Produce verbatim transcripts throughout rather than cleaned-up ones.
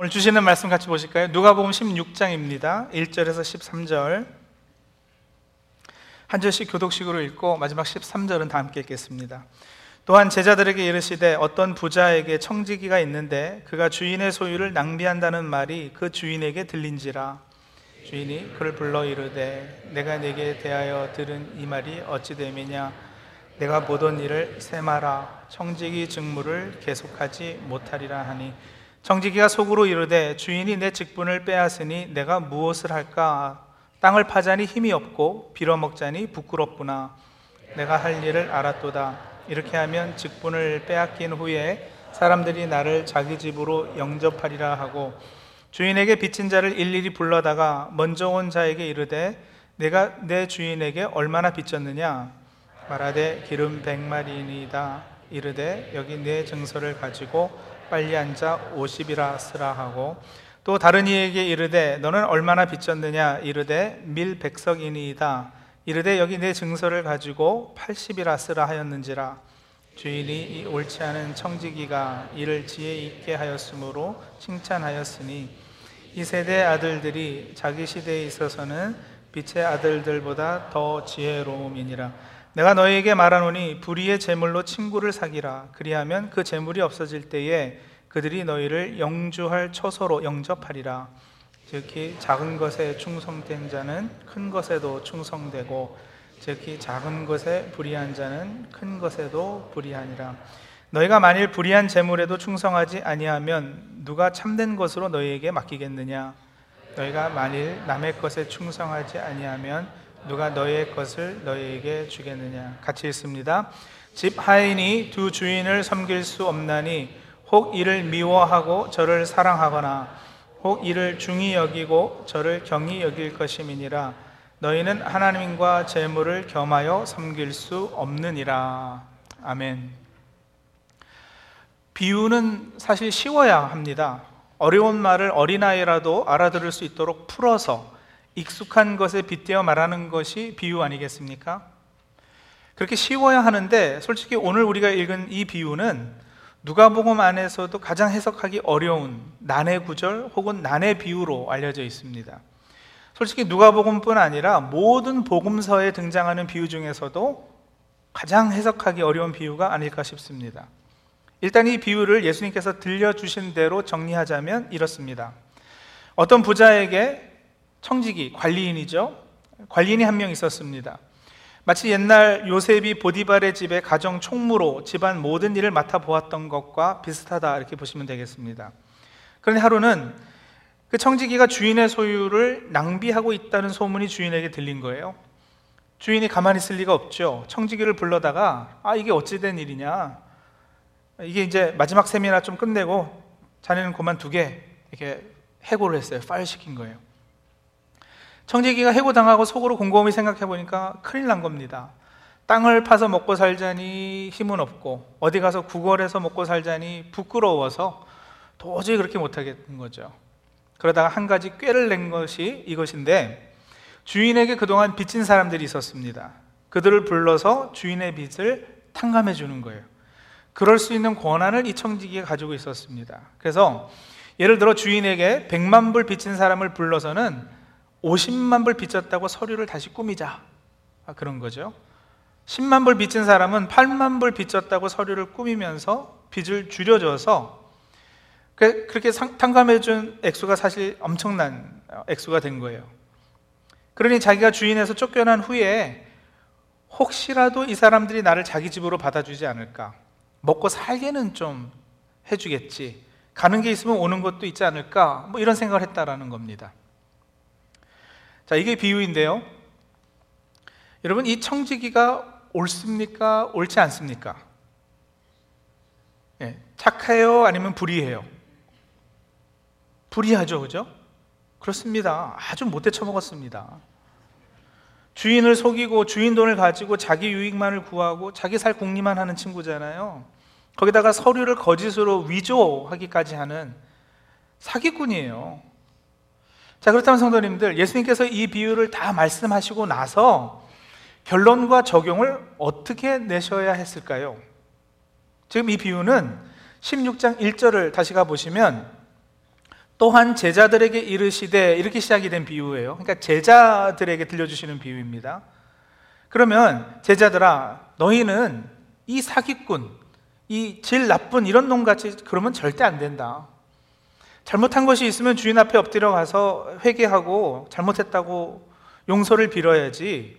오늘 주시는 말씀 같이 보실까요? 누가복음 십육 장입니다. 일 절에서 십삼 절 한 절씩 교독식으로 읽고 마지막 십삼 절은 다 함께 읽겠습니다. 또한 제자들에게 이르시되 어떤 부자에게 청지기가 있는데 그가 주인의 소유를 낭비한다는 말이 그 주인에게 들린지라. 주인이 그를 불러 이르되 내가 네게 대하여 들은 이 말이 어찌 됨이냐. 내가 보던 일을 세마라. 청지기 직무를 계속하지 못하리라 하니 청지기가 속으로 이르되 주인이 내 직분을 빼앗으니 내가 무엇을 할까. 땅을 파자니 힘이 없고 빌어먹자니 부끄럽구나. 내가 할 일을 알았도다. 이렇게 하면 직분을 빼앗긴 후에 사람들이 나를 자기 집으로 영접하리라 하고 주인에게 빚진 자를 일일이 불러다가 먼저 온 자에게 이르되 내가 내 주인에게 얼마나 빚졌느냐. 말하되 기름 백마리니이다. 이르되 여기 내 증서를 가지고 빨리 앉아 오십이라 쓰라 하고 또 다른 이에게 이르되 너는 얼마나 빚졌느냐. 이르되 밀 백석이니이다. 이르되 여기 내 증서를 가지고 팔십이라 쓰라 하였는지라. 주인이 이 옳지 않은 청지기가 이를 지혜 있게 하였으므로 칭찬하였으니 이 세대의 아들들이 자기 시대에 있어서는 빛의 아들들보다 더 지혜로움이니라. 내가 너희에게 말하노니 불의의 재물로 친구를 사귀라. 그리하면 그 재물이 없어질 때에 그들이 너희를 영주할 처소로 영접하리라. 즉히 작은 것에 충성된 자는 큰 것에도 충성되고 즉히 작은 것에 불의한 자는 큰 것에도 불의하니라. 너희가 만일 불의한 재물에도 충성하지 아니하면 누가 참된 것으로 너희에게 맡기겠느냐. 너희가 만일 남의 것에 충성하지 아니하면 누가 너희의 것을 너희에게 주겠느냐. 같이 있습니다. 집 하인이 두 주인을 섬길 수 없나니 혹 이를 미워하고 저를 사랑하거나 혹 이를 중히 여기고 저를 경히 여길 것임이니라. 너희는 하나님과 재물을 겸하여 섬길 수 없느니라. 아멘. 비유는 사실 쉬워야 합니다. 어려운 말을 어린아이라도 알아들을 수 있도록 풀어서 익숙한 것에 빗대어 말하는 것이 비유 아니겠습니까? 그렇게 쉬워야 하는데 솔직히 오늘 우리가 읽은 이 비유는 누가복음 안에서도 가장 해석하기 어려운 난해 구절 혹은 난해 비유로 알려져 있습니다. 솔직히 누가복음뿐 아니라 모든 복음서에 등장하는 비유 중에서도 가장 해석하기 어려운 비유가 아닐까 싶습니다. 일단 이 비유를 예수님께서 들려주신 대로 정리하자면 이렇습니다. 어떤 부자에게 청지기, 관리인이죠. 관리인이 한 명 있었습니다. 마치 옛날 요셉이 보디발의 집에 가정 총무로 집안 모든 일을 맡아보았던 것과 비슷하다 이렇게 보시면 되겠습니다. 그런데 하루는 그 청지기가 주인의 소유를 낭비하고 있다는 소문이 주인에게 들린 거예요. 주인이 가만히 있을 리가 없죠. 청지기를 불러다가 아 이게 어찌 된 일이냐. 이게 이제 마지막 세미나 좀 끝내고 자네는 그만두게 이렇게 해고를 했어요. 파일 시킨 거예요. 청지기가 해고당하고 속으로 곰곰이 생각해보니까 큰일 난 겁니다. 땅을 파서 먹고 살자니 힘은 없고 어디 가서 구걸해서 먹고 살자니 부끄러워서 도저히 그렇게 못하겠는 거죠. 그러다가 한 가지 꾀를 낸 것이 이것인데 주인에게 그동안 빚진 사람들이 있었습니다. 그들을 불러서 주인의 빚을 탕감해 주는 거예요. 그럴 수 있는 권한을 이 청지기가 가지고 있었습니다. 그래서 예를 들어 주인에게 백만 불 빚진 사람을 불러서는 오십만 불 빚졌다고 서류를 다시 꾸미자. 아, 그런 거죠. 십만 불 빚진 사람은 팔만 불 빚졌다고 서류를 꾸미면서 빚을 줄여줘서 그렇게 탕감해준 액수가 사실 엄청난 액수가 된 거예요. 그러니 자기가 주인에서 쫓겨난 후에 혹시라도 이 사람들이 나를 자기 집으로 받아주지 않을까. 먹고 살게는 좀 해주겠지. 가는 게 있으면 오는 것도 있지 않을까. 뭐 이런 생각을 했다라는 겁니다. 자, 이게 비유인데요. 여러분, 이 청지기가 옳습니까? 옳지 않습니까? 예, 착해요? 아니면 불의해요? 불의하죠, 그죠? 그렇습니다. 아주 못돼 처먹었습니다. 주인을 속이고 주인 돈을 가지고 자기 유익만을 구하고 자기 살 궁리만 하는 친구잖아요. 거기다가 서류를 거짓으로 위조하기까지 하는 사기꾼이에요. 자, 그렇다면 성도님들, 예수님께서 이 비유를 다 말씀하시고 나서 결론과 적용을 어떻게 내셔야 했을까요? 지금 이 비유는 십육 장 일 절을 다시 가보시면 또한 제자들에게 이르시되, 이렇게 시작이 된 비유예요. 그러니까 제자들에게 들려주시는 비유입니다. 그러면 제자들아, 너희는 이 사기꾼, 이 질 나쁜 이런 놈같이 그러면 절대 안 된다. 잘못한 것이 있으면 주인 앞에 엎드려 가서 회개하고 잘못했다고 용서를 빌어야지,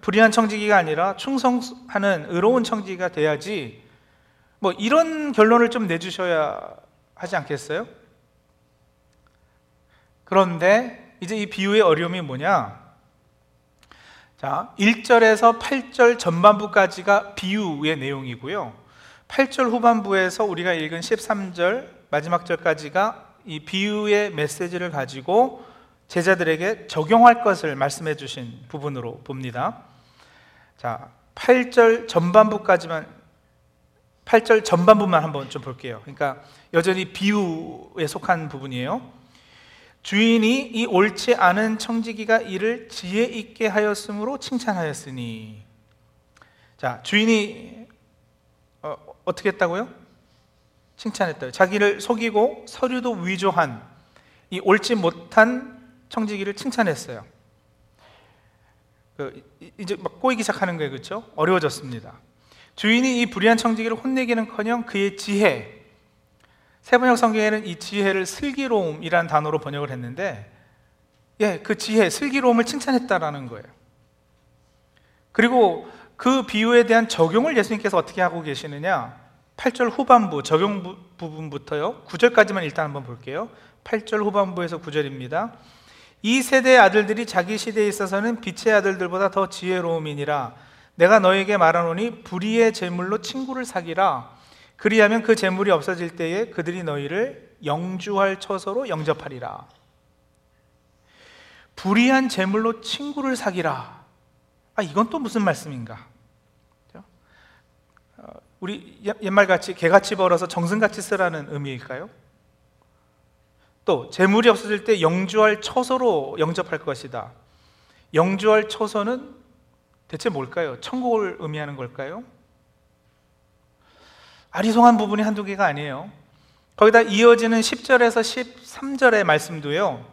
불의한 청지기가 아니라 충성하는 의로운 청지기가 돼야지, 뭐 이런 결론을 좀 내주셔야 하지 않겠어요? 그런데 이제 이 비유의 어려움이 뭐냐? 자, 일 절에서 팔 절 전반부까지가 비유의 내용이고요, 팔 절 후반부에서 우리가 읽은 십삼 절 마지막 절까지가 이 비유의 메시지를 가지고 제자들에게 적용할 것을 말씀해 주신 부분으로 봅니다. 자, 팔 절 전반부까지만, 팔 절 전반부만 한번 좀 볼게요. 그러니까 여전히 비유에 속한 부분이에요. 주인이 이 옳지 않은 청지기가 이를 지혜 있게 하였으므로 칭찬하였으니. 자, 주인이 어, 어떻게 했다고요? 칭찬했다고요. 자기를 속이고 서류도 위조한 이 옳지 못한 청지기를 칭찬했어요. 그, 이제 막 꼬이기 시작하는 거예요, 그렇죠? 어려워졌습니다. 주인이 이 불의한 청지기를 혼내기는커녕 그의 지혜, 세번역 성경에는 이 지혜를 슬기로움이라는 단어로 번역을 했는데, 예, 그 지혜, 슬기로움을 칭찬했다라는 거예요. 그리고 그 비유에 대한 적용을 예수님께서 어떻게 하고 계시느냐? 팔 절 후반부 적용 부, 부분부터요, 구 절까지만 일단 한번 볼게요. 팔 절 후반부에서 구 절입니다. 이 세대의 아들들이 자기 시대에 있어서는 빛의 아들들보다 더 지혜로움이니라. 내가 너에게 말하노니 불의의 재물로 친구를 사귀라. 그리하면 그 재물이 없어질 때에 그들이 너희를 영주할 처소로 영접하리라. 불의한 재물로 친구를 사귀라. 아, 이건 또 무슨 말씀인가? 우리 옛말같이 개같이 벌어서 정승같이 쓰라는 의미일까요? 또 재물이 없어질 때 영주할 처소로 영접할 것이다. 영주할 처소는 대체 뭘까요? 천국을 의미하는 걸까요? 아리송한 부분이 한두 개가 아니에요. 거기다 이어지는 십 절에서 십삼 절의 말씀도요,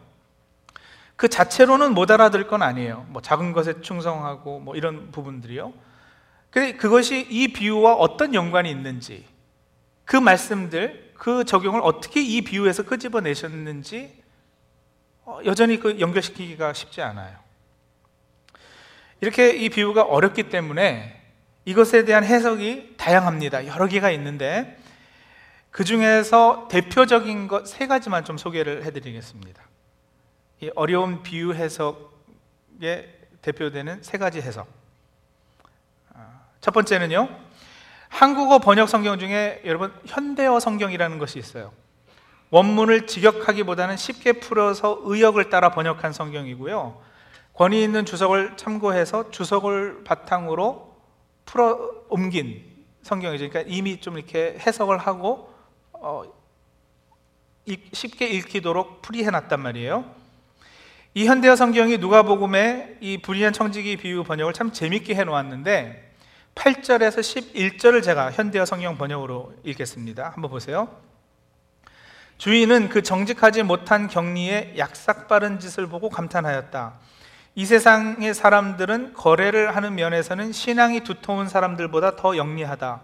그 자체로는 못 알아들 건 아니에요. 뭐 작은 것에 충성하고 뭐 이런 부분들이요. 근데 그것이 이 비유와 어떤 연관이 있는지, 그 말씀들, 그 적용을 어떻게 이 비유에서 끄집어내셨는지 여전히 그 연결시키기가 쉽지 않아요. 이렇게 이 비유가 어렵기 때문에 이것에 대한 해석이 다양합니다. 여러 개가 있는데 그 중에서 대표적인 것 세 가지만 좀 소개를 해드리겠습니다. 이 어려운 비유 해석에 대표되는 세 가지 해석. 첫 번째는요, 한국어 번역 성경 중에 여러분 현대어 성경이라는 것이 있어요. 원문을 직역하기보다는 쉽게 풀어서 의역을 따라 번역한 성경이고요, 권위 있는 주석을 참고해서 주석을 바탕으로 풀어 옮긴 성경이죠. 그러니까 이미 좀 이렇게 해석을 하고 어, 쉽게 읽히도록 풀이해놨단 말이에요. 이 현대어 성경이 누가복음의 이 불의한 청지기 비유 번역을 참 재밌게 해놓았는데, 팔 절에서 십일 절을 제가 현대어 성경 번역으로 읽겠습니다. 한번 보세요. 주인은 그 정직하지 못한 격리의 약삭빠른 짓을 보고 감탄하였다. 이 세상의 사람들은 거래를 하는 면에서는 신앙이 두터운 사람들보다 더 영리하다.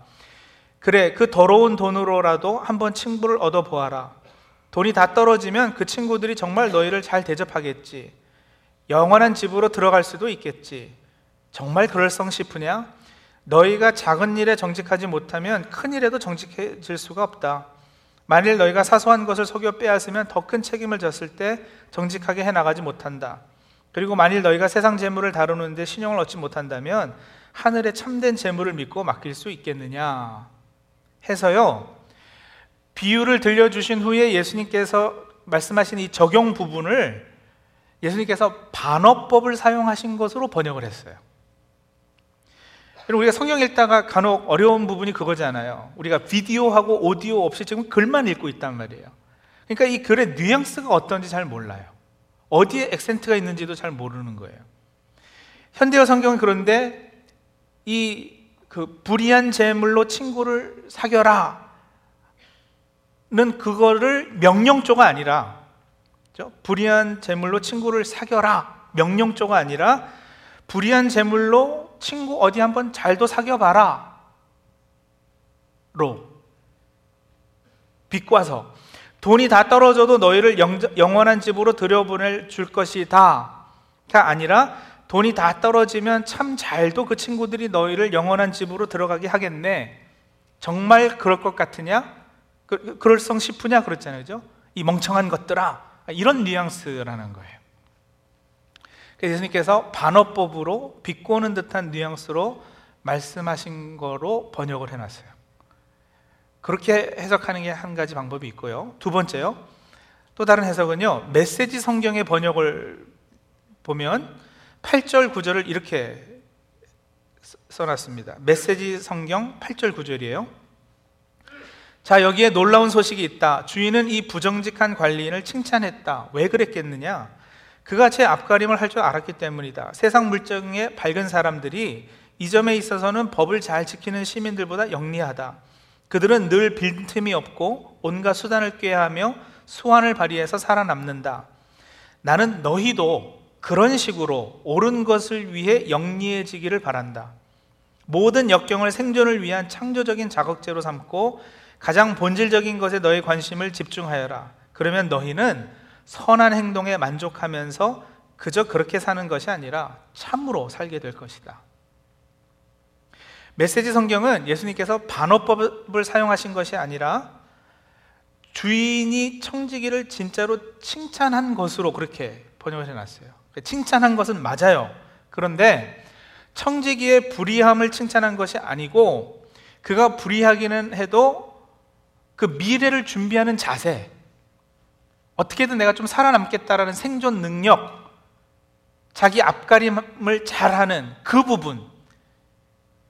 그래, 그 더러운 돈으로라도 한번 친구를 얻어보아라. 돈이 다 떨어지면 그 친구들이 정말 너희를 잘 대접하겠지. 영원한 집으로 들어갈 수도 있겠지. 정말 그럴성 싶으냐? 너희가 작은 일에 정직하지 못하면 큰 일에도 정직해질 수가 없다. 만일 너희가 사소한 것을 속여 빼앗으면 더 큰 책임을 졌을 때 정직하게 해나가지 못한다. 그리고 만일 너희가 세상 재물을 다루는데 신용을 얻지 못한다면 하늘의 참된 재물을 믿고 맡길 수 있겠느냐 해서요, 비유를 들려주신 후에 예수님께서 말씀하신 이 적용 부분을 예수님께서 반어법을 사용하신 것으로 번역을 했어요. 우리가 성경 읽다가 간혹 어려운 부분이 그거잖아요. 우리가 비디오하고 오디오 없이 지금 글만 읽고 있단 말이에요. 그러니까 이 글의 뉘앙스가 어떤지 잘 몰라요. 어디에 액센트가 있는지도 잘 모르는 거예요. 현대어 성경은 그런데 이 그 불의한 재물로 친구를 사겨라 는 그거를 명령조가 아니라, 그렇죠? 불의한 재물로 친구를 사귀어라, 명령조가 아니라 불의한 재물로 친구 어디 한번 잘도 사귀어봐라 로 비꼬아서 돈이 다 떨어져도 너희를 영원한 집으로 들여보낼 줄 것이다 가 아니라, 돈이 다 떨어지면 참 잘도 그 친구들이 너희를 영원한 집으로 들어가게 하겠네, 정말 그럴 것 같으냐, 그, 그럴성 싶으냐 그랬잖아요, 그죠? 이 멍청한 것들아, 이런 뉘앙스라는 거예요. 그래서 예수님께서 반어법으로 비꼬는 듯한 뉘앙스로 말씀하신 거로 번역을 해놨어요. 그렇게 해석하는 게 한 가지 방법이 있고요. 두 번째요, 또 다른 해석은요, 메시지 성경의 번역을 보면 팔 절 구 절을 이렇게 써놨습니다. 메시지 성경 팔 절 구 절이에요. 자, 여기에 놀라운 소식이 있다. 주인은 이 부정직한 관리인을 칭찬했다. 왜 그랬겠느냐? 그가 제 앞가림을 할 줄 알았기 때문이다. 세상 물정에 밝은 사람들이 이 점에 있어서는 법을 잘 지키는 시민들보다 영리하다. 그들은 늘 빈틈이 없고 온갖 수단을 꾀하며 수완을 발휘해서 살아남는다. 나는 너희도 그런 식으로 옳은 것을 위해 영리해지기를 바란다. 모든 역경을 생존을 위한 창조적인 자극제로 삼고 가장 본질적인 것에 너의 관심을 집중하여라. 그러면 너희는 선한 행동에 만족하면서 그저 그렇게 사는 것이 아니라 참으로 살게 될 것이다. 메시지 성경은 예수님께서 반어법을 사용하신 것이 아니라 주인이 청지기를 진짜로 칭찬한 것으로 그렇게 번역을 해놨어요. 칭찬한 것은 맞아요. 그런데 청지기의 불의함을 칭찬한 것이 아니고, 그가 불의하기는 해도 그 미래를 준비하는 자세, 어떻게든 내가 좀 살아남겠다라는 생존 능력, 자기 앞가림을 잘하는 그 부분,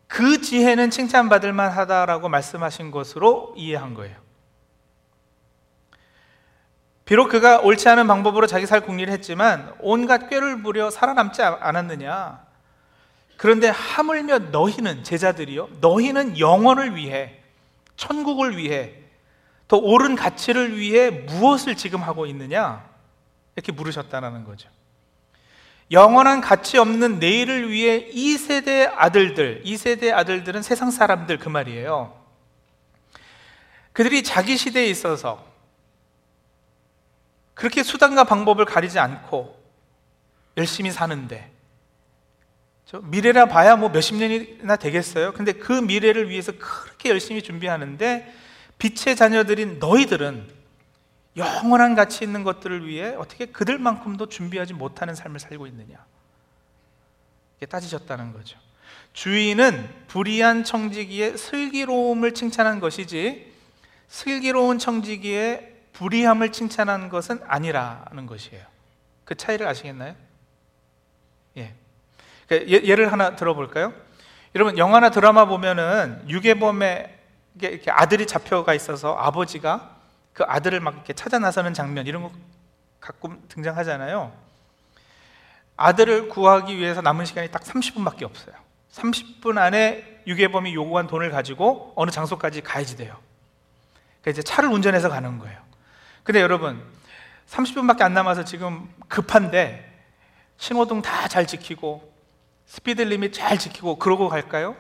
그 지혜는 칭찬받을 만하다라고 말씀하신 것으로 이해한 거예요. 비록 그가 옳지 않은 방법으로 자기 살 궁리를 했지만 온갖 꾀를 부려 살아남지 않았느냐. 그런데 하물며 너희는, 제자들이요, 너희는 영원을 위해, 천국을 위해, 더 옳은 가치를 위해 무엇을 지금 하고 있느냐? 이렇게 물으셨다는 거죠. 영원한 가치 없는 내일을 위해 이 세대의 아들들, 이 세대의 아들들은 세상 사람들, 그 말이에요. 그들이 자기 시대에 있어서 그렇게 수단과 방법을 가리지 않고 열심히 사는데, 미래라 봐야 뭐 몇십 년이나 되겠어요. 근데 그 미래를 위해서 그렇게 열심히 준비하는데, 빛의 자녀들인 너희들은 영원한 가치 있는 것들을 위해 어떻게 그들만큼도 준비하지 못하는 삶을 살고 있느냐, 이게 따지셨다는 거죠. 주인은 불의한 청지기의 슬기로움을 칭찬한 것이지 슬기로운 청지기의 불의함을 칭찬한 것은 아니라는 것이에요. 그 차이를 아시겠나요? 예. 예를 하나 들어볼까요? 여러분, 영화나 드라마 보면은 유괴범의 이렇게 아들이 잡혀가 있어서 아버지가 그 아들을 막 이렇게 찾아 나서는 장면, 이런 거 가끔 등장하잖아요. 아들을 구하기 위해서 남은 시간이 딱 삼십 분밖에 없어요. 삼십 분 안에 유괴범이 요구한 돈을 가지고 어느 장소까지 가야지 돼요. 그러니까 이제 차를 운전해서 가는 거예요. 근데 여러분, 삼십 분밖에 안 남아서 지금 급한데 신호등 다 잘 지키고 스피드 리밋 잘 지키고 그러고 갈까요?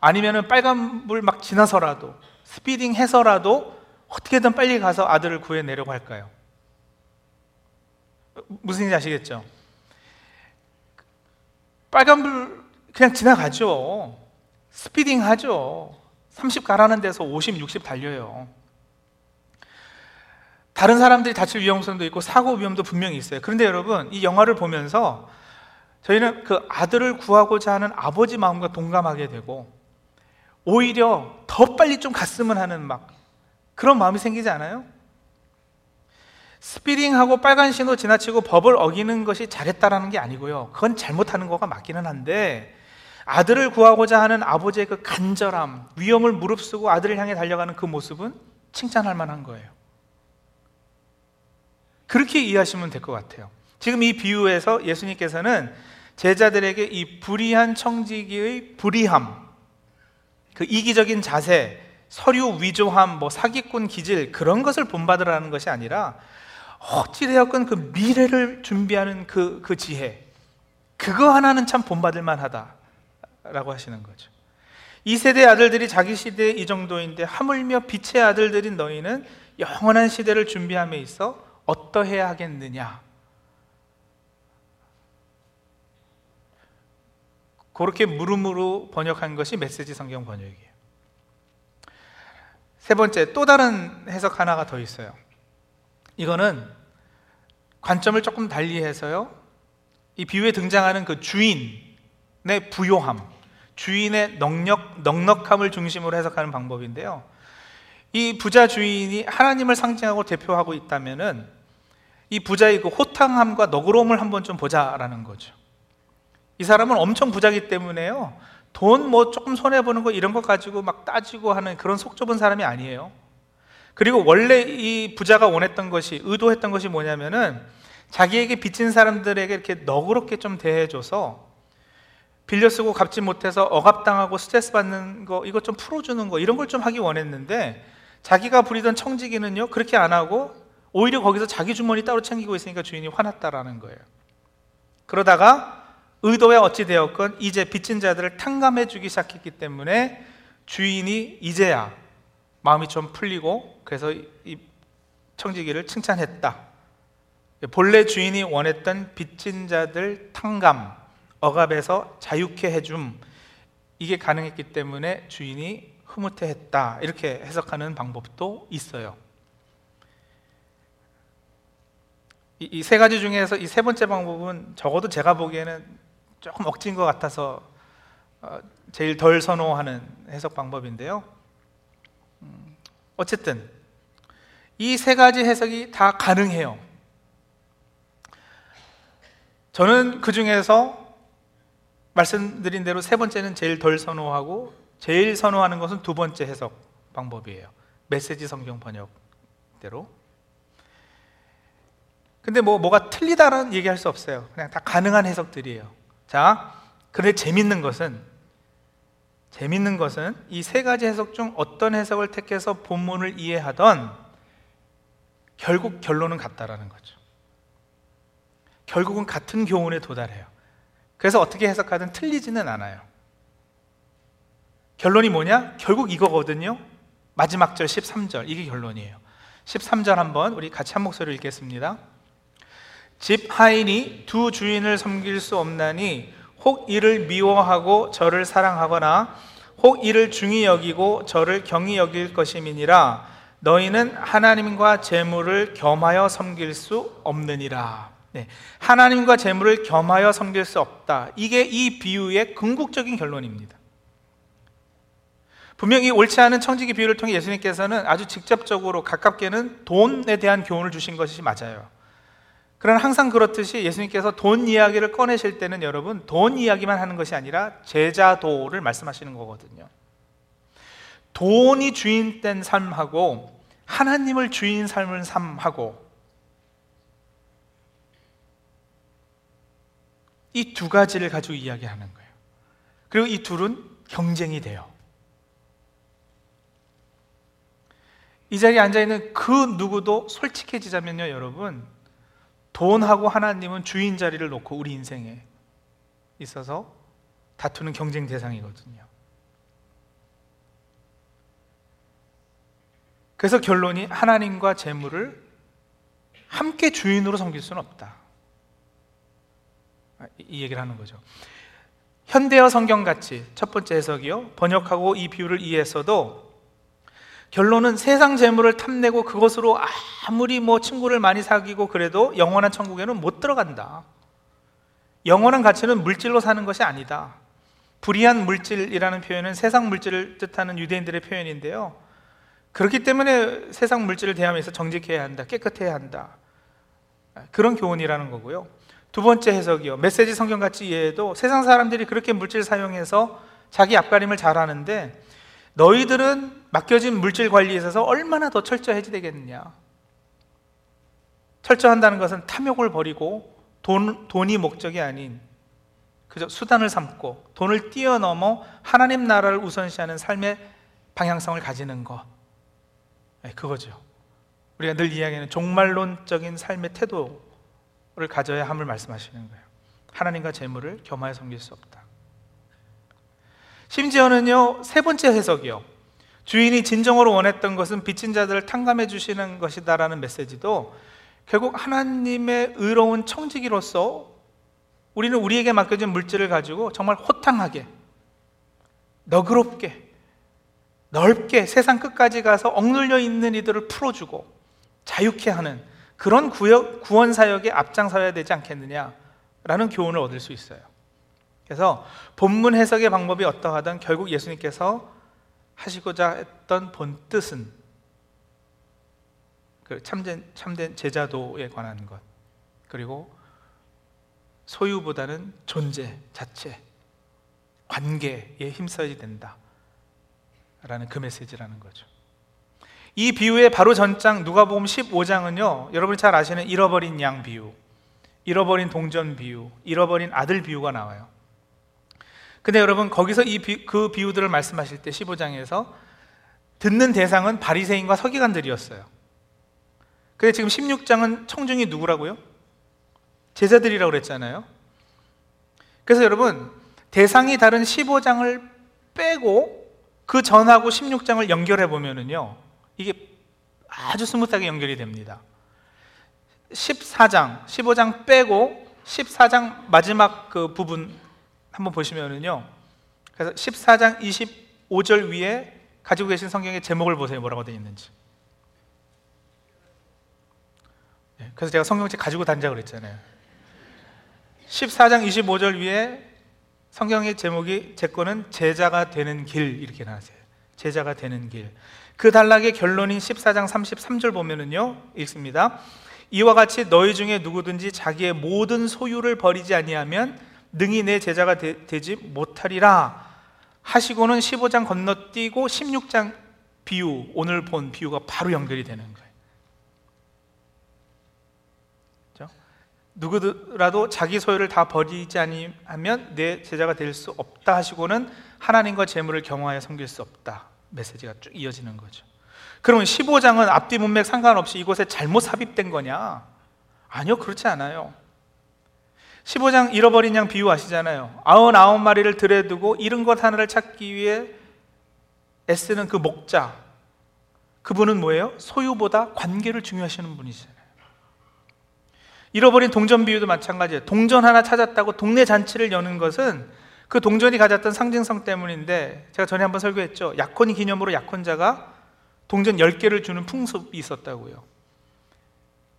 아니면은 빨간불 막 지나서라도, 스피딩 해서라도 어떻게든 빨리 가서 아들을 구해내려고 할까요? 무슨 일인지 아시겠죠? 빨간불 그냥 지나가죠. 스피딩 하죠. 삼십 가라는 데서 오십, 육십 달려요. 다른 사람들이 다칠 위험성도 있고 사고 위험도 분명히 있어요. 그런데 여러분, 이 영화를 보면서 저희는 그 아들을 구하고자 하는 아버지 마음과 동감하게 되고, 오히려 더 빨리 좀 갔으면 하는 막 그런 마음이 생기지 않아요? 스피딩하고 빨간 신호 지나치고 법을 어기는 것이 잘했다라는 게 아니고요, 그건 잘못하는 거가 맞기는 한데, 아들을 구하고자 하는 아버지의 그 간절함, 위험을 무릅쓰고 아들을 향해 달려가는 그 모습은 칭찬할 만한 거예요. 그렇게 이해하시면 될 것 같아요. 지금 이 비유에서 예수님께서는 제자들에게 이 불의한 청지기의 불의함, 그 이기적인 자세, 서류 위조함, 뭐 사기꾼 기질 그런 것을 본받으라는 것이 아니라 어찌되었건 그 미래를 준비하는 그, 그 지혜, 그거 하나는 참 본받을 만하다라고 하시는 거죠. 이 세대의 아들들이 자기 시대에 이 정도인데 하물며 빛의 아들들인 너희는 영원한 시대를 준비함에 있어 어떠해야 하겠느냐. 그렇게 물음으로 번역한 것이 메시지 성경 번역이에요. 세 번째, 또 다른 해석 하나가 더 있어요. 이거는 관점을 조금 달리 해서요, 이 비유에 등장하는 그 주인의 부요함, 주인의 넉넉, 넉넉함을 중심으로 해석하는 방법인데요, 이 부자 주인이 하나님을 상징하고 대표하고 있다면은 이 부자의 그 호탕함과 너그러움을 한번 좀 보자라는 거죠. 이 사람은 엄청 부자기 때문에요, 돈 뭐 조금 손해보는 거 이런 거 가지고 막 따지고 하는 그런 속 좁은 사람이 아니에요. 그리고 원래 이 부자가 원했던 것이, 의도했던 것이 뭐냐면은 자기에게 빚진 사람들에게 이렇게 너그럽게 좀 대해줘서 빌려 쓰고 갚지 못해서 억압당하고 스트레스 받는 거 이것 좀 풀어주는 거 이런 걸 좀 하기 원했는데, 자기가 부리던 청지기는요 그렇게 안 하고 오히려 거기서 자기 주머니 따로 챙기고 있으니까 주인이 화났다라는 거예요. 그러다가 의도야 어찌 되었건 이제 빚진 자들을 탕감해 주기 시작했기 때문에 주인이 이제야 마음이 좀 풀리고 그래서 이 청지기를 칭찬했다. 본래 주인이 원했던 빚진 자들 탕감, 억압에서 자유케 해줌, 이게 가능했기 때문에 주인이 흐뭇해했다, 이렇게 해석하는 방법도 있어요. 이 세 가지 중에서 이 세 번째 방법은 적어도 제가 보기에는 조금 억지인 것 같아서 제일 덜 선호하는 해석 방법인데요, 어쨌든 이 세 가지 해석이 다 가능해요. 저는 그 중에서 말씀드린 대로 세 번째는 제일 덜 선호하고, 제일 선호하는 것은 두 번째 해석 방법이에요. 메시지 성경 번역대로. 근데 뭐, 뭐가 틀리다라는 얘기할 수 없어요. 그냥 다 가능한 해석들이에요. 자, 그런데 재밌는 것은, 재밌는 것은 이 세 가지 해석 중 어떤 해석을 택해서 본문을 이해하던 결국 결론은 같다라는 거죠. 결국은 같은 교훈에 도달해요. 그래서 어떻게 해석하든 틀리지는 않아요. 결론이 뭐냐? 결국 이거거든요. 마지막 절 십삼 절, 이게 결론이에요. 십삼 절 한번 우리 같이 한 목소리로 읽겠습니다. 집 하인이 두 주인을 섬길 수 없나니 혹 이를 미워하고 저를 사랑하거나 혹 이를 중히 여기고 저를 경히 여길 것임이니라. 너희는 하나님과 재물을 겸하여 섬길 수 없느니라. 네, 하나님과 재물을 겸하여 섬길 수 없다. 이게 이 비유의 궁극적인 결론입니다. 분명히 옳지 않은 청지기 비유를 통해 예수님께서는 아주 직접적으로 가깝게는 돈에 대한 교훈을 주신 것이 맞아요. 그러나 항상 그렇듯이 예수님께서 돈 이야기를 꺼내실 때는 여러분, 돈 이야기만 하는 것이 아니라 제자도를 말씀하시는 거거든요. 돈이 주인된 삶하고 하나님을 주인 삶은 삶하고, 이 두 가지를 가지고 이야기하는 거예요. 그리고 이 둘은 경쟁이 돼요. 이 자리에 앉아있는 그 누구도 솔직해지자면요 여러분, 돈하고 하나님은 주인 자리를 놓고 우리 인생에 있어서 다투는 경쟁 대상이거든요. 그래서 결론이 하나님과 재물을 함께 주인으로 섬길 수는 없다, 이 얘기를 하는 거죠. 현대어 성경같이 첫 번째 해석이요, 번역하고 이 비유를 이해했어도 결론은 세상 재물을 탐내고 그것으로 아무리 뭐 친구를 많이 사귀고 그래도 영원한 천국에는 못 들어간다. 영원한 가치는 물질로 사는 것이 아니다. 불의한 물질이라는 표현은 세상 물질을 뜻하는 유대인들의 표현인데요, 그렇기 때문에 세상 물질을 대하면서 정직해야 한다, 깨끗해야 한다, 그런 교훈이라는 거고요. 두 번째 해석이요, 메시지 성경같이 이해해도 세상 사람들이 그렇게 물질 사용해서 자기 앞가림을 잘하는데 너희들은 맡겨진 물질 관리에 있어서 얼마나 더 철저해지겠느냐. 철저한다는 것은 탐욕을 버리고 돈, 돈이 목적이 아닌 그저 수단을 삼고 돈을 뛰어넘어 하나님 나라를 우선시하는 삶의 방향성을 가지는 것, 그거죠. 우리가 늘 이야기하는 종말론적인 삶의 태도를 가져야 함을 말씀하시는 거예요. 하나님과 재물을 겸하여 섬길 수 없다. 심지어는요, 세 번째 해석이요, 주인이 진정으로 원했던 것은 빚진 자들을 탕감해 주시는 것이다 라는 메시지도 결국 하나님의 의로운 청지기로서 우리는 우리에게 맡겨진 물질을 가지고 정말 호탕하게, 너그럽게, 넓게 세상 끝까지 가서 억눌려 있는 이들을 풀어주고 자유케 하는 그런 구원 사역에 앞장서야 되지 않겠느냐라는 교훈을 얻을 수 있어요. 그래서 본문 해석의 방법이 어떠하든 결국 예수님께서 하시고자 했던 본 뜻은 그 참된, 참된 제자도에 관한 것, 그리고 소유보다는 존재 자체, 관계에 힘써야 된다 라는 그 메시지라는 거죠. 이 비유의 바로 전장 누가복음 십오 장은요, 여러분이 잘 아시는 잃어버린 양 비유, 잃어버린 동전 비유, 잃어버린 아들 비유가 나와요. 근데 여러분, 거기서 이 비, 그 비유들을 말씀하실 때 십오 장에서 듣는 대상은 바리새인과 서기관들이었어요. 근데 지금 십육 장은 청중이 누구라고요? 제자들이라고 그랬잖아요. 그래서 여러분, 대상이 다른 십오 장을 빼고 그 전하고 십육 장을 연결해 보면은요, 이게 아주 스무스하게 연결이 됩니다. 십사 장, 십오 장 빼고 십사 장 마지막 그 부분 한번 보시면은요, 그래서 십사 장 이십오 절 위에 가지고 계신 성경의 제목을 보세요. 뭐라고 되어 있는지. 그래서 제가 성경책 가지고 다니자고 그랬잖아요. 십사 장 이십오 절 위에 성경의 제목이, 제 거는 제자가 되는 길, 이렇게 나왔어요. 제자가 되는 길. 그 단락의 결론인 십사 장 삼십삼 절 보면은요, 읽습니다. 이와 같이 너희 중에 누구든지 자기의 모든 소유를 버리지 아니하면 능히 내 제자가 되, 되지 못하리라 하시고는 십오 장 건너뛰고 십육 장 비유, 오늘 본 비유가 바로 연결이 되는 거예요. 누구라도 자기 소유를 다 버리지 아니하면 내 제자가 될 수 없다 하시고는 하나님과 재물을 겸하여 섬길 수 없다 메시지가 쭉 이어지는 거죠. 그러면 십오 장은 앞뒤 문맥 상관없이 이곳에 잘못 삽입된 거냐? 아니요, 그렇지 않아요. 십오 장 잃어버린 양 비유 아시잖아요. 아흔아홉 마리를 들에 두고 잃은 것 하나를 찾기 위해 애쓰는 그 목자, 그분은 뭐예요? 소유보다 관계를 중요하시는 분이세요. 잃어버린 동전 비유도 마찬가지예요. 동전 하나 찾았다고 동네 잔치를 여는 것은 그 동전이 가졌던 상징성 때문인데, 제가 전에 한번 설교했죠. 약혼 기념으로 약혼자가 동전 열 개를 주는 풍습이 있었다고요.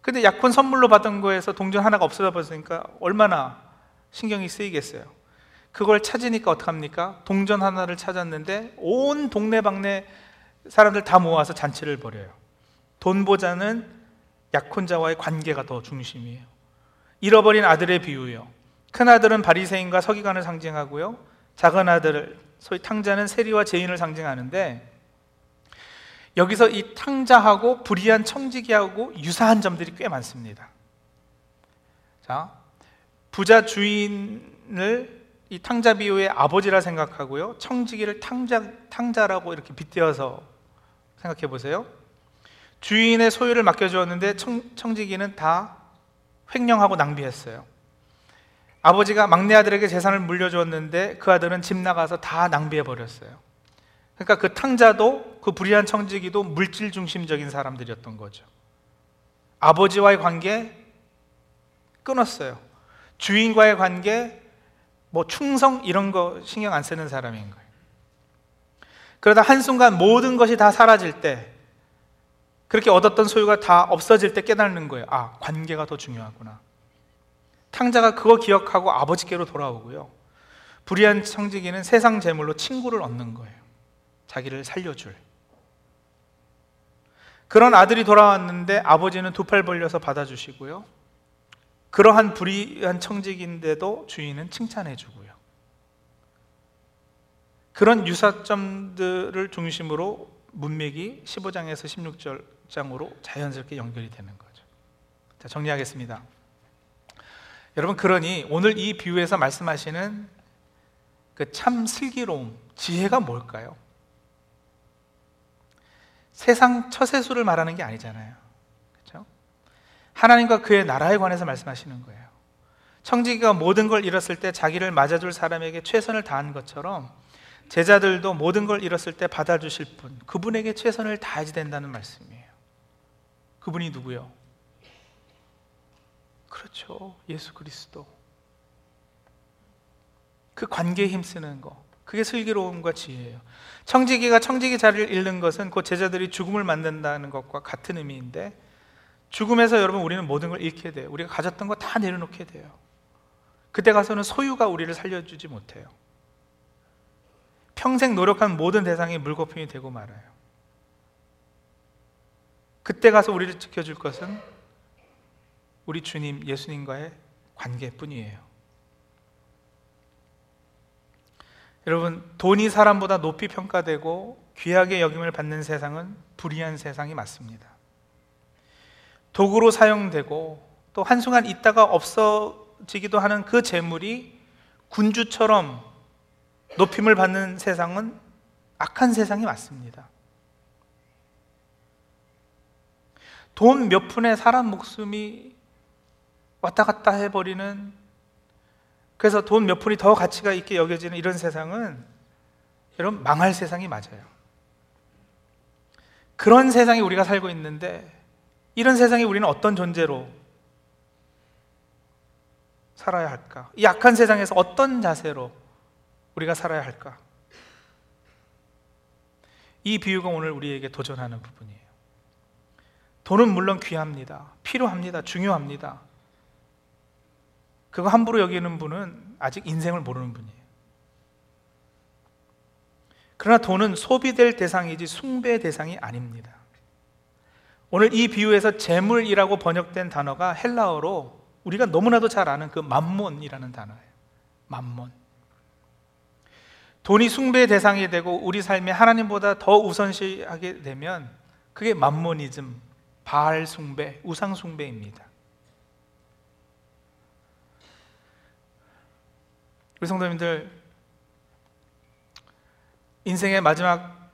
근데 약혼 선물로 받은 거에서 동전 하나가 없어져 버렸으니까 얼마나 신경이 쓰이겠어요. 그걸 찾으니까 어떡합니까? 동전 하나를 찾았는데 온 동네방네 사람들 다 모아서 잔치를 벌여요. 돈보자는 약혼자와의 관계가 더 중심이에요. 잃어버린 아들의 비유요. 큰아들은 바리새인과 서기관을 상징하고요, 작은 아들, 소위 탕자는 세리와 죄인을 상징하는데, 여기서 이 탕자하고 불의한 청지기하고 유사한 점들이 꽤 많습니다. 자, 부자 주인을 이 탕자 비유의 아버지라 생각하고요, 청지기를 탕자, 탕자라고 이렇게 빗대어서 생각해 보세요. 주인의 소유를 맡겨주었는데 청, 청지기는 다 횡령하고 낭비했어요. 아버지가 막내 아들에게 재산을 물려주었는데 그 아들은 집 나가서 다 낭비해버렸어요. 그러니까 그 탕자도 그 불의한 청지기도 물질 중심적인 사람들이었던 거죠. 아버지와의 관계 끊었어요. 주인과의 관계, 뭐 충성 이런 거 신경 안 쓰는 사람인 거예요. 그러다 한순간 모든 것이 다 사라질 때, 그렇게 얻었던 소유가 다 없어질 때 깨닫는 거예요. 아, 관계가 더 중요하구나. 탕자가 그거 기억하고 아버지께로 돌아오고요, 불의한 청지기는 세상 재물로 친구를 얻는 거예요. 자기를 살려줄. 그런 아들이 돌아왔는데 아버지는 두 팔 벌려서 받아주시고요, 그러한 불의한 청지기인데도 주인은 칭찬해주고요. 그런 유사점들을 중심으로 문맥이 십오 장에서 십육 장으로 자연스럽게 연결이 되는 거죠. 자, 정리하겠습니다. 여러분, 그러니 오늘 이 비유에서 말씀하시는 그 참 슬기로움, 지혜가 뭘까요? 세상 처세수를 말하는 게 아니잖아요. 그렇죠? 하나님과 그의 나라에 관해서 말씀하시는 거예요. 청지기가 모든 걸 잃었을 때 자기를 맞아줄 사람에게 최선을 다한 것처럼 제자들도 모든 걸 잃었을 때 받아주실 분, 그분에게 최선을 다해야 된다는 말씀이에요. 그분이 누구요? 그렇죠, 예수 그리스도. 그 관계에 힘쓰는 거, 그게 슬기로움과 지혜예요. 청지기가 청지기 자리를 잃는 것은 곧 제자들이 죽음을 만든다는 것과 같은 의미인데, 죽음에서 여러분 우리는 모든 걸 잃게 돼요. 우리가 가졌던 거 다 내려놓게 돼요. 그때 가서는 소유가 우리를 살려주지 못해요. 평생 노력한 모든 대상이 물거품이 되고 말아요. 그때 가서 우리를 지켜줄 것은 우리 주님 예수님과의 관계뿐이에요. 여러분, 돈이 사람보다 높이 평가되고 귀하게 여김을 받는 세상은 불의한 세상이 맞습니다. 도구로 사용되고 또 한순간 있다가 없어지기도 하는 그 재물이 군주처럼 높임을 받는 세상은 악한 세상이 맞습니다. 돈 몇 푼에 사람 목숨이 왔다 갔다 해버리는, 그래서 돈 몇 푼이 더 가치가 있게 여겨지는 이런 세상은 여러분 망할 세상이 맞아요. 그런 세상에 우리가 살고 있는데, 이런 세상에 우리는 어떤 존재로 살아야 할까? 이 악한 세상에서 어떤 자세로 우리가 살아야 할까? 이 비유가 오늘 우리에게 도전하는 부분이에요. 돈은 물론 귀합니다. 필요합니다. 중요합니다. 그거 함부로 여기는 분은 아직 인생을 모르는 분이에요. 그러나 돈은 소비될 대상이지 숭배의 대상이 아닙니다. 오늘 이 비유에서 재물이라고 번역된 단어가 헬라어로 우리가 너무나도 잘 아는 그 만몬이라는 단어예요. 만몬. 돈이 숭배의 대상이 되고 우리 삶에 하나님보다 더 우선시하게 되면 그게 만몬이즘, 바알 숭배, 우상 숭배입니다. 우리 성도님들, 인생의 마지막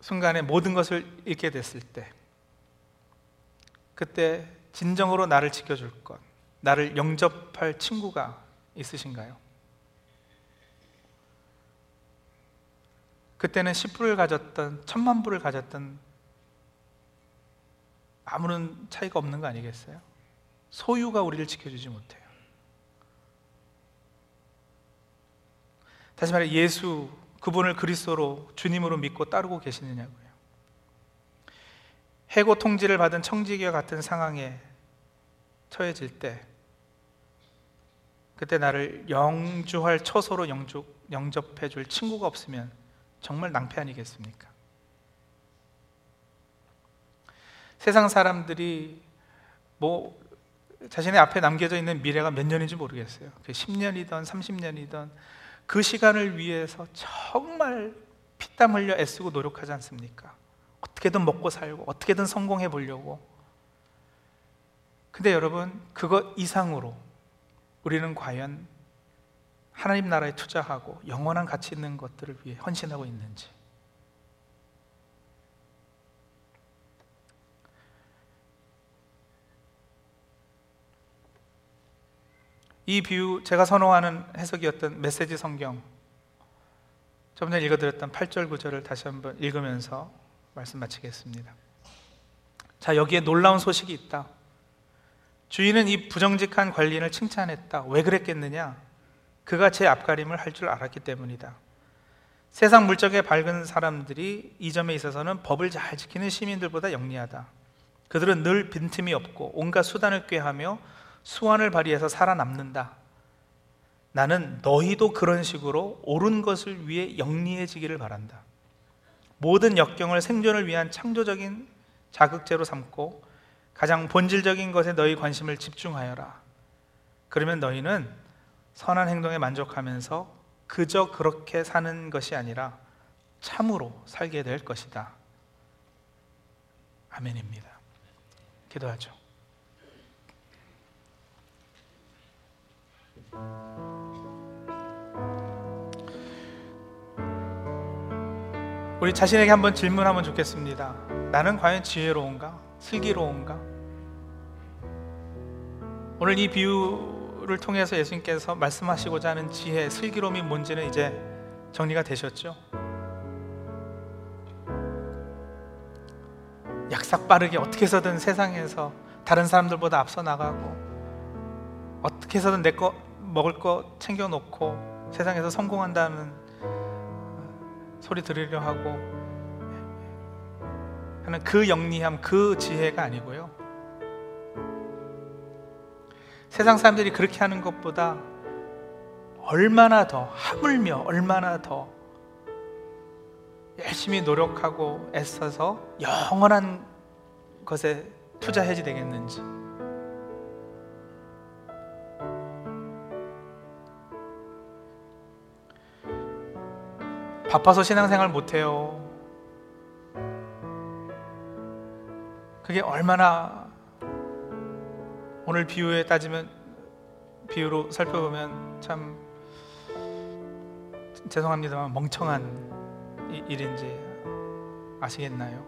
순간에 모든 것을 잃게 됐을 때, 그때 진정으로 나를 지켜줄 것, 나를 영접할 친구가 있으신가요? 그때는 십 불을 가졌던, 천만 불을 가졌던 아무런 차이가 없는 거 아니겠어요? 소유가 우리를 지켜주지 못해요. 다시 말해, 예수, 그분을 그리스도로 주님으로 믿고 따르고 계시느냐고요. 해고 통지를 받은 청지기와 같은 상황에 처해질 때, 그때 나를 영주할 처소로 영주, 영접해 줄 친구가 없으면 정말 낭패 아니겠습니까? 세상 사람들이 뭐 자신의 앞에 남겨져 있는 미래가 몇 년인지 모르겠어요. 십 년이든 삼십 년이든 그 시간을 위해서 정말 피땀 흘려 애쓰고 노력하지 않습니까? 어떻게든 먹고 살고 어떻게든 성공해 보려고. 근데 여러분, 그것 이상으로 우리는 과연 하나님 나라에 투자하고 영원한 가치 있는 것들을 위해 헌신하고 있는지. 이 비유, 제가 선호하는 해석이었던 메시지 성경, 조금 전에 읽어드렸던 팔 절, 구 절을 다시 한번 읽으면서 말씀 마치겠습니다. 자, 여기에 놀라운 소식이 있다. 주인은 이 부정직한 관리인을 칭찬했다. 왜 그랬겠느냐? 그가 제 앞가림을 할 줄 알았기 때문이다. 세상 물적에 밝은 사람들이 이 점에 있어서는 법을 잘 지키는 시민들보다 영리하다. 그들은 늘 빈틈이 없고 온갖 수단을 꾀하며 수완을 발휘해서 살아남는다. 나는 너희도 그런 식으로 옳은 것을 위해 영리해지기를 바란다. 모든 역경을 생존을 위한 창조적인 자극제로 삼고 가장 본질적인 것에 너희 관심을 집중하여라. 그러면 너희는 선한 행동에 만족하면서 그저 그렇게 사는 것이 아니라 참으로 살게 될 것이다. 아멘입니다. 기도하죠. 우리 자신에게 한번 질문하면 좋겠습니다. 나는 과연 지혜로운가? 슬기로운가? 오늘 이 비유를 통해서 예수님께서 말씀하시고자 하는 지혜, 슬기로움이 뭔지는 이제 정리가 되셨죠? 약삭 빠르게 어떻게 해서든 세상에서 다른 사람들보다 앞서 나가고, 어떻게 해서든 내 거 먹을 거 챙겨놓고 세상에서 성공한다는 소리 들으려 하고 하는 그 영리함, 그 지혜가 아니고요, 세상 사람들이 그렇게 하는 것보다 얼마나 더, 하물며 얼마나 더 열심히 노력하고 애써서 영원한 것에 투자해야지 되겠는지. 바빠서 신앙생활 못해요. 그게 얼마나, 오늘 비유에 따지면, 비유로 살펴보면 참 죄송합니다만 멍청한 일인지 아시겠나요?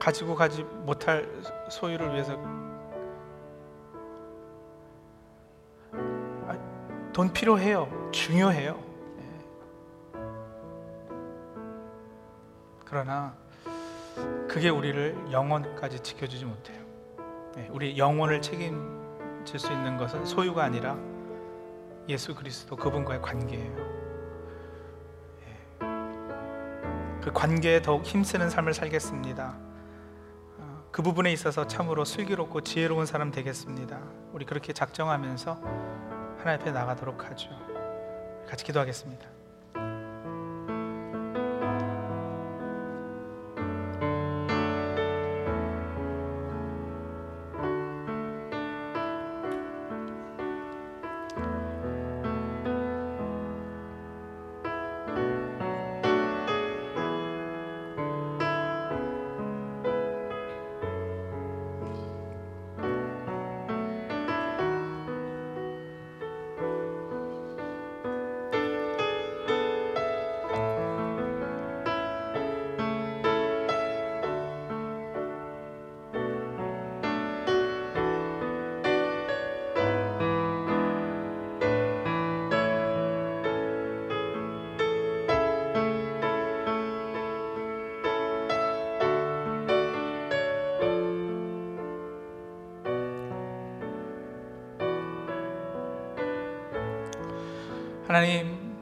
가지고 가지 못할 소유를 위해서 돈 필요해요. 중요해요. 그러나 그게 우리를 영원까지 지켜주지 못해요. 우리 영혼을 책임 질 수 있는 것은 소유가 아니라 예수 그리스도, 그분과의 관계예요. 그 관계에 더욱 힘쓰는 삶을 살겠습니다. 그 부분에 있어서 참으로 슬기롭고 지혜로운 사람 되겠습니다. 우리 그렇게 작정하면서 하나님 앞에 나가도록 하죠. 같이 기도하겠습니다. 하나님,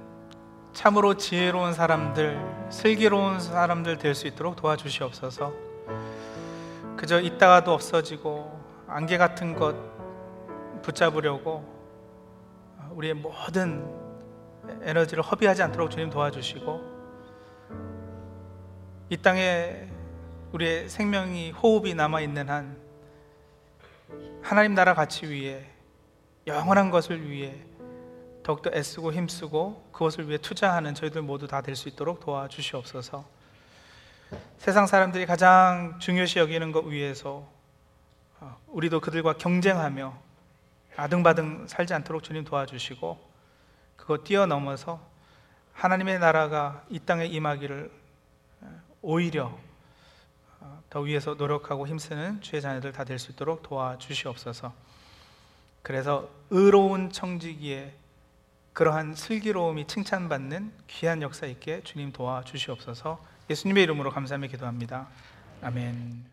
참으로 지혜로운 사람들, 슬기로운 사람들 될 수 있도록 도와주시옵소서. 그저 있다가도 없어지고 안개 같은 것 붙잡으려고 우리의 모든 에너지를 허비하지 않도록 주님 도와주시고, 이 땅에 우리의 생명이, 호흡이 남아있는 한 하나님 나라 가치 위에, 영원한 것을 위해 더욱더 애쓰고 힘쓰고 그것을 위해 투자하는 저희들 모두 다 될 수 있도록 도와주시옵소서. 세상 사람들이 가장 중요시 여기는 것 위해서 우리도 그들과 경쟁하며 아등바등 살지 않도록 주님 도와주시고, 그거 뛰어넘어서 하나님의 나라가 이 땅에 임하기를 오히려 더 위해서 노력하고 힘쓰는 주의 자녀들 다 될 수 있도록 도와주시옵소서. 그래서 의로운 청지기에 그러한 슬기로움이 칭찬받는 귀한 역사 있게 주님 도와주시옵소서. 예수님의 이름으로 감사하며 기도합니다. 아멘.